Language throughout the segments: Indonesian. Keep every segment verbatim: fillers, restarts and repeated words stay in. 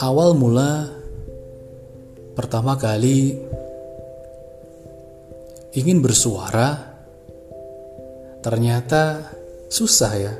Awal mula pertama kali ingin bersuara ternyata susah ya.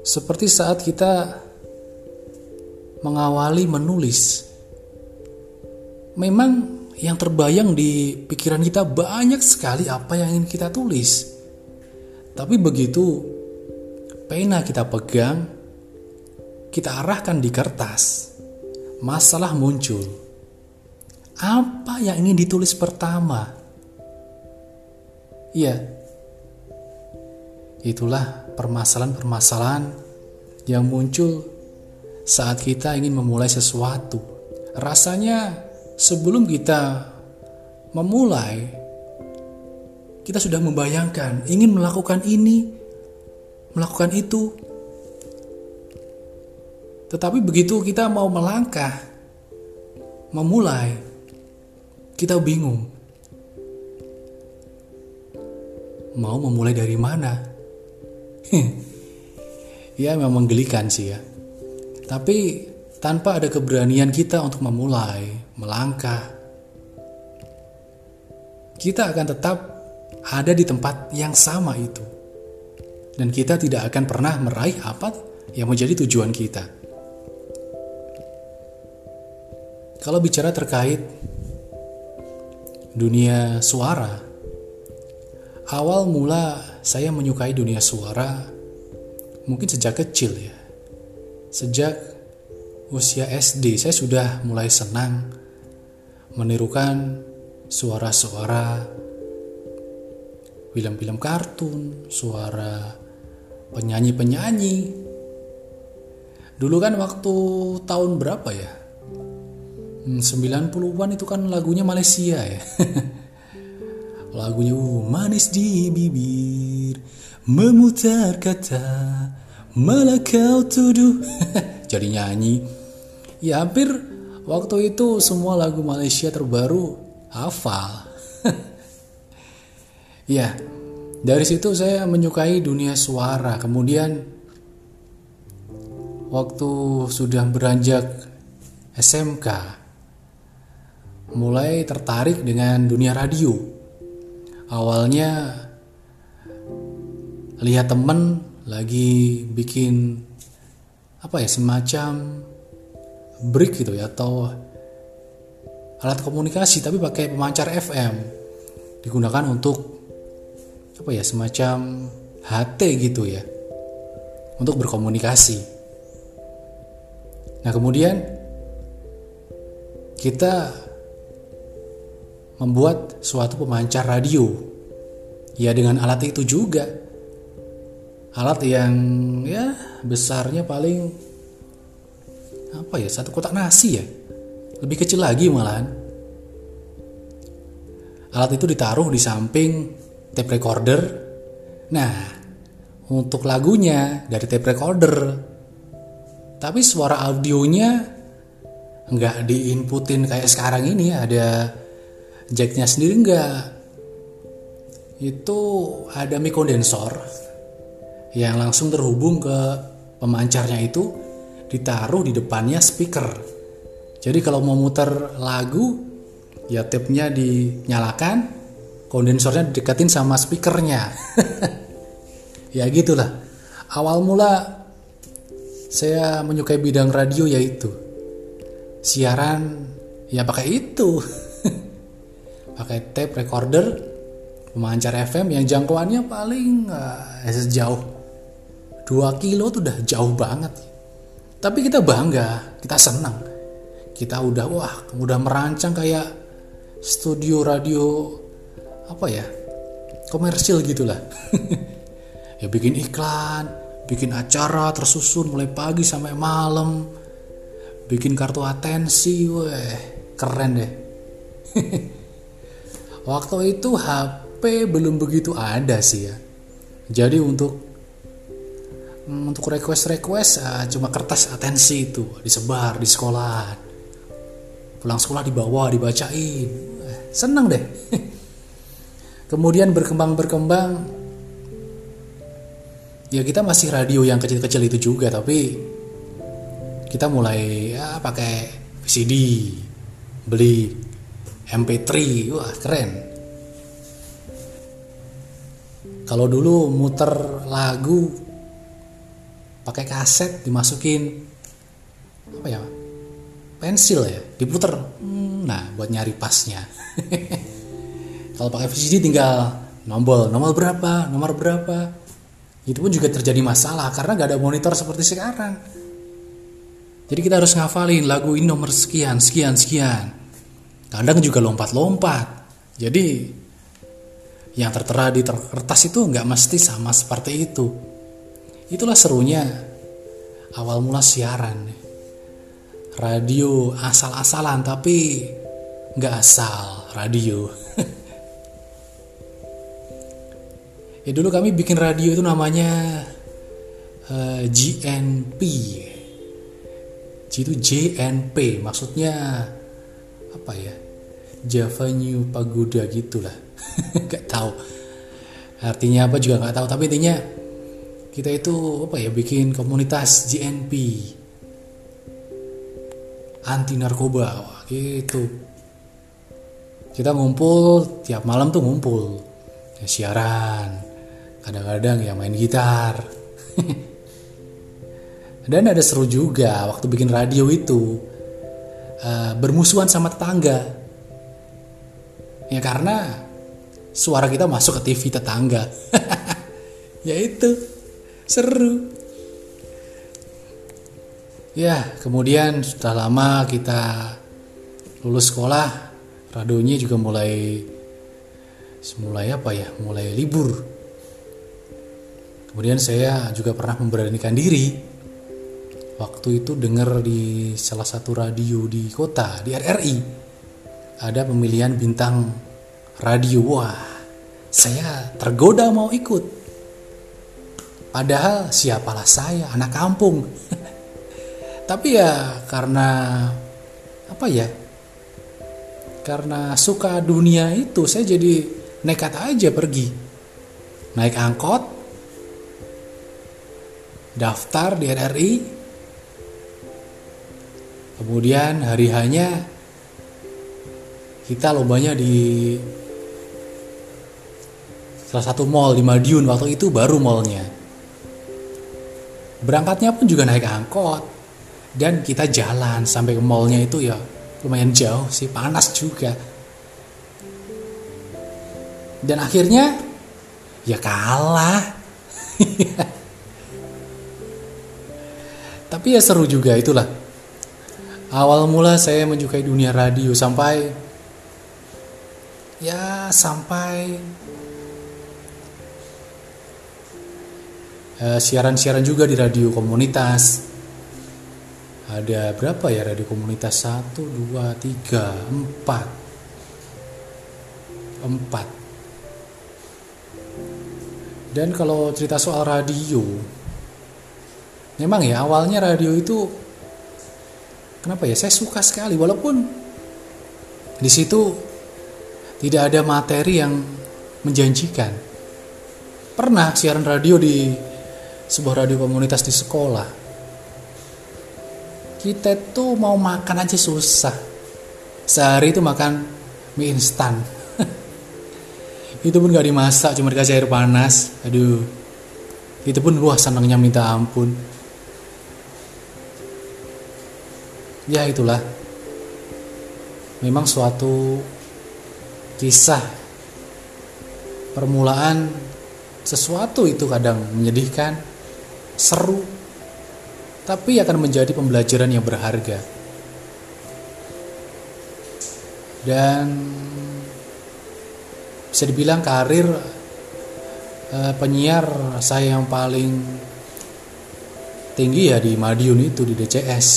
Seperti saat kita mengawali menulis. Memang yang terbayang di pikiran kita banyak sekali apa yang ingin kita tulis. Tapi begitu pena kita pegang, kita arahkan di kertas, masalah muncul. Apa yang ingin ditulis pertama? Ya, itulah permasalahan-permasalahan yang muncul saat kita ingin memulai sesuatu. Rasanya sebelum kita memulai, kita sudah membayangkan ingin melakukan ini, melakukan itu. Tetapi begitu kita mau melangkah, memulai, kita bingung. Mau memulai dari mana? Ya memang menggelikan sih ya. Tapi tanpa ada keberanian kita untuk memulai, melangkah, kita akan tetap ada di tempat yang sama itu. Dan kita tidak akan pernah meraih apa yang menjadi tujuan kita. Kalau bicara terkait dunia suara, awal mula saya menyukai dunia suara mungkin sejak kecil ya. Sejak usia S D saya sudah mulai senang menirukan suara-suara film-film kartun, suara penyanyi-penyanyi. Dulu kan waktu tahun berapa ya? sembilan puluhan itu kan lagunya Malaysia ya. Lagunya uh, manis di bibir, memutar kata, malah kau tuduh. Jadi nyanyi. Ya hampir waktu itu semua lagu Malaysia terbaru hafal. Ya, dari situ saya menyukai dunia suara. Kemudian waktu sudah beranjak S M K, mulai tertarik dengan dunia radio. Awalnya lihat temen lagi bikin apa ya, semacam break gitu ya, atau alat komunikasi tapi pakai pemancar F M, digunakan untuk apa ya, semacam H T gitu ya, untuk berkomunikasi. Nah kemudian kita membuat suatu pemancar radio ya, dengan alat itu juga, alat yang ya besarnya paling apa ya, satu kotak nasi ya, lebih kecil lagi malahan. Alat itu ditaruh di samping tape recorder. Nah untuk lagunya dari tape recorder, tapi suara audionya nggak diinputin kayak sekarang ini ada jacknya sendiri, nggak, itu ada mic kondensor yang langsung terhubung ke pemancarnya, itu ditaruh di depannya speaker. Jadi kalau mau muter lagu ya tape-nya dinyalakan, kondensornya didekatin sama speakernya. Ya gitulah awal mula saya menyukai bidang radio, yaitu siaran ya pakai itu. Pakai tape recorder, pemancar F M yang jangkauannya paling uh, sejauh dua kilo tuh udah jauh banget. Tapi kita bangga, kita senang. Kita udah wah, udah merancang kayak studio radio apa ya? Komersil gitulah. Ya bikin iklan, bikin acara tersusun mulai pagi sampai malam. Bikin kartu atensi, weh, keren deh. Waktu itu H P belum begitu ada sih ya. Jadi untuk Untuk request-request uh, cuma kertas atensi itu disebar di sekolah. Pulang sekolah dibawa, dibacain. Senang deh. kemudian berkembang-berkembang, ya kita masih radio yang kecil-kecil itu juga, tapi kita mulai ya pakai V C D, beli M P tiga, wah keren. Kalau dulu muter lagu pakai kaset dimasukin apa ya, pensil ya, diputer, nah buat nyari pasnya. Kalau pakai V C D tinggal nombor, nomor berapa, nomor berapa. Itu pun juga terjadi masalah karena gak ada monitor seperti sekarang. Jadi kita harus ngafalin lagu ini nomor sekian, sekian, sekian. Kadang juga lompat-lompat. Jadi yang tertera di kertas itu gak mesti sama seperti itu. Itulah serunya awal mula siaran. Radio asal-asalan tapi nggak asal radio. Ya dulu kami bikin radio itu namanya uh, G N P. G itu J N P, maksudnya apa ya? Java New Pagoda gitulah. Nggak tahu artinya apa juga nggak tahu. Tapi intinya kita itu apa ya? Bikin komunitas J N P. Anti narkoba, wah, gitu. Kita ngumpul tiap malam tuh ngumpul, ya, siaran. Kadang-kadang ya main gitar. Dan ada seru juga waktu bikin radio itu uh, bermusuhan sama tetangga. Ya karena suara kita masuk ke T V tetangga. Ya itu seru. Ya, kemudian sudah lama kita lulus sekolah, radionya juga mulai mulai apa ya? Mulai libur. Kemudian saya juga pernah memberanikan diri. Waktu itu dengar di salah satu radio di kota, di R R I. Ada pemilihan bintang radio. Wah, saya tergoda mau ikut. Padahal siapalah saya, anak kampung. Tapi ya karena apa ya? Karena suka dunia itu saya jadi nekat aja pergi. Naik angkot, daftar di R R I. Kemudian hari hanya kita lombanya di salah satu mall di Madiun, waktu itu baru mallnya. Berangkatnya pun juga naik angkot. Dan kita jalan sampai ke mallnya itu ya lumayan jauh sih, panas juga. Dan akhirnya ya kalah. Tapi ya seru juga, itulah awal mula saya menyukai dunia radio. Sampai ya sampai eh, siaran-siaran juga di radio komunitas. Ada berapa ya radio komunitas? satu, dua, tiga, empat. Dan kalau cerita soal radio, memang ya awalnya radio itu kenapa ya, saya suka sekali. Walaupun di situ tidak ada materi yang menjanjikan. Pernah siaran radio di sebuah radio komunitas di sekolah. Kita tuh mau makan aja susah. Sehari itu makan mie instan. Itu pun gak dimasak, cuma dikasih air panas. Aduh. Itu pun wah senangnya minta ampun. Ya itulah. Memang suatu kisah permulaan sesuatu itu kadang menyedihkan, seru, tapi akan menjadi pembelajaran yang berharga. Dan bisa dibilang karir eh, penyiar saya yang paling tinggi ya di Madiun itu, di D C S.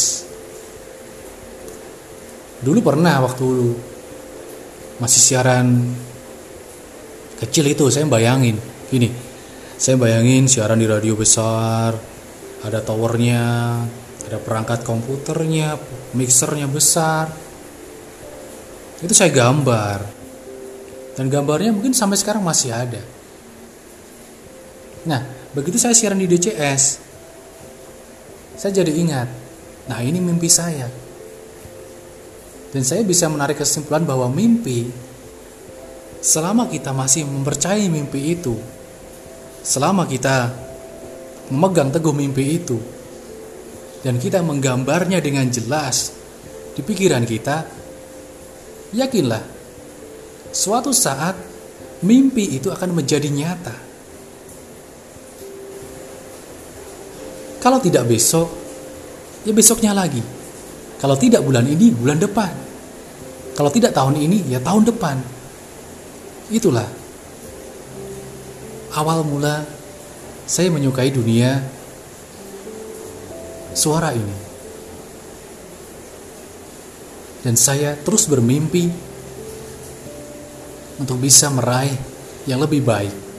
Dulu pernah waktu masih siaran kecil itu, saya bayangin gini, saya bayangin siaran di radio besar. Ada towernya, ada perangkat komputernya, mixernya besar. Itu saya gambar. Dan gambarnya mungkin sampai sekarang masih ada. Nah, begitu saya siaran di D C S, saya jadi ingat, nah ini mimpi saya. Dan saya bisa menarik kesimpulan bahwa mimpi, selama kita masih mempercayai mimpi itu, selama kita memegang teguh mimpi itu, dan kita menggambarnya dengan jelas di pikiran kita, yakinlah, suatu saat mimpi itu akan menjadi nyata. Kalau tidak besok, ya besoknya lagi. Kalau tidak bulan ini, bulan depan. Kalau tidak tahun ini, ya tahun depan. Itulah awal mula saya menyukai dunia suara ini. Dan saya terus bermimpi untuk bisa meraih yang lebih baik.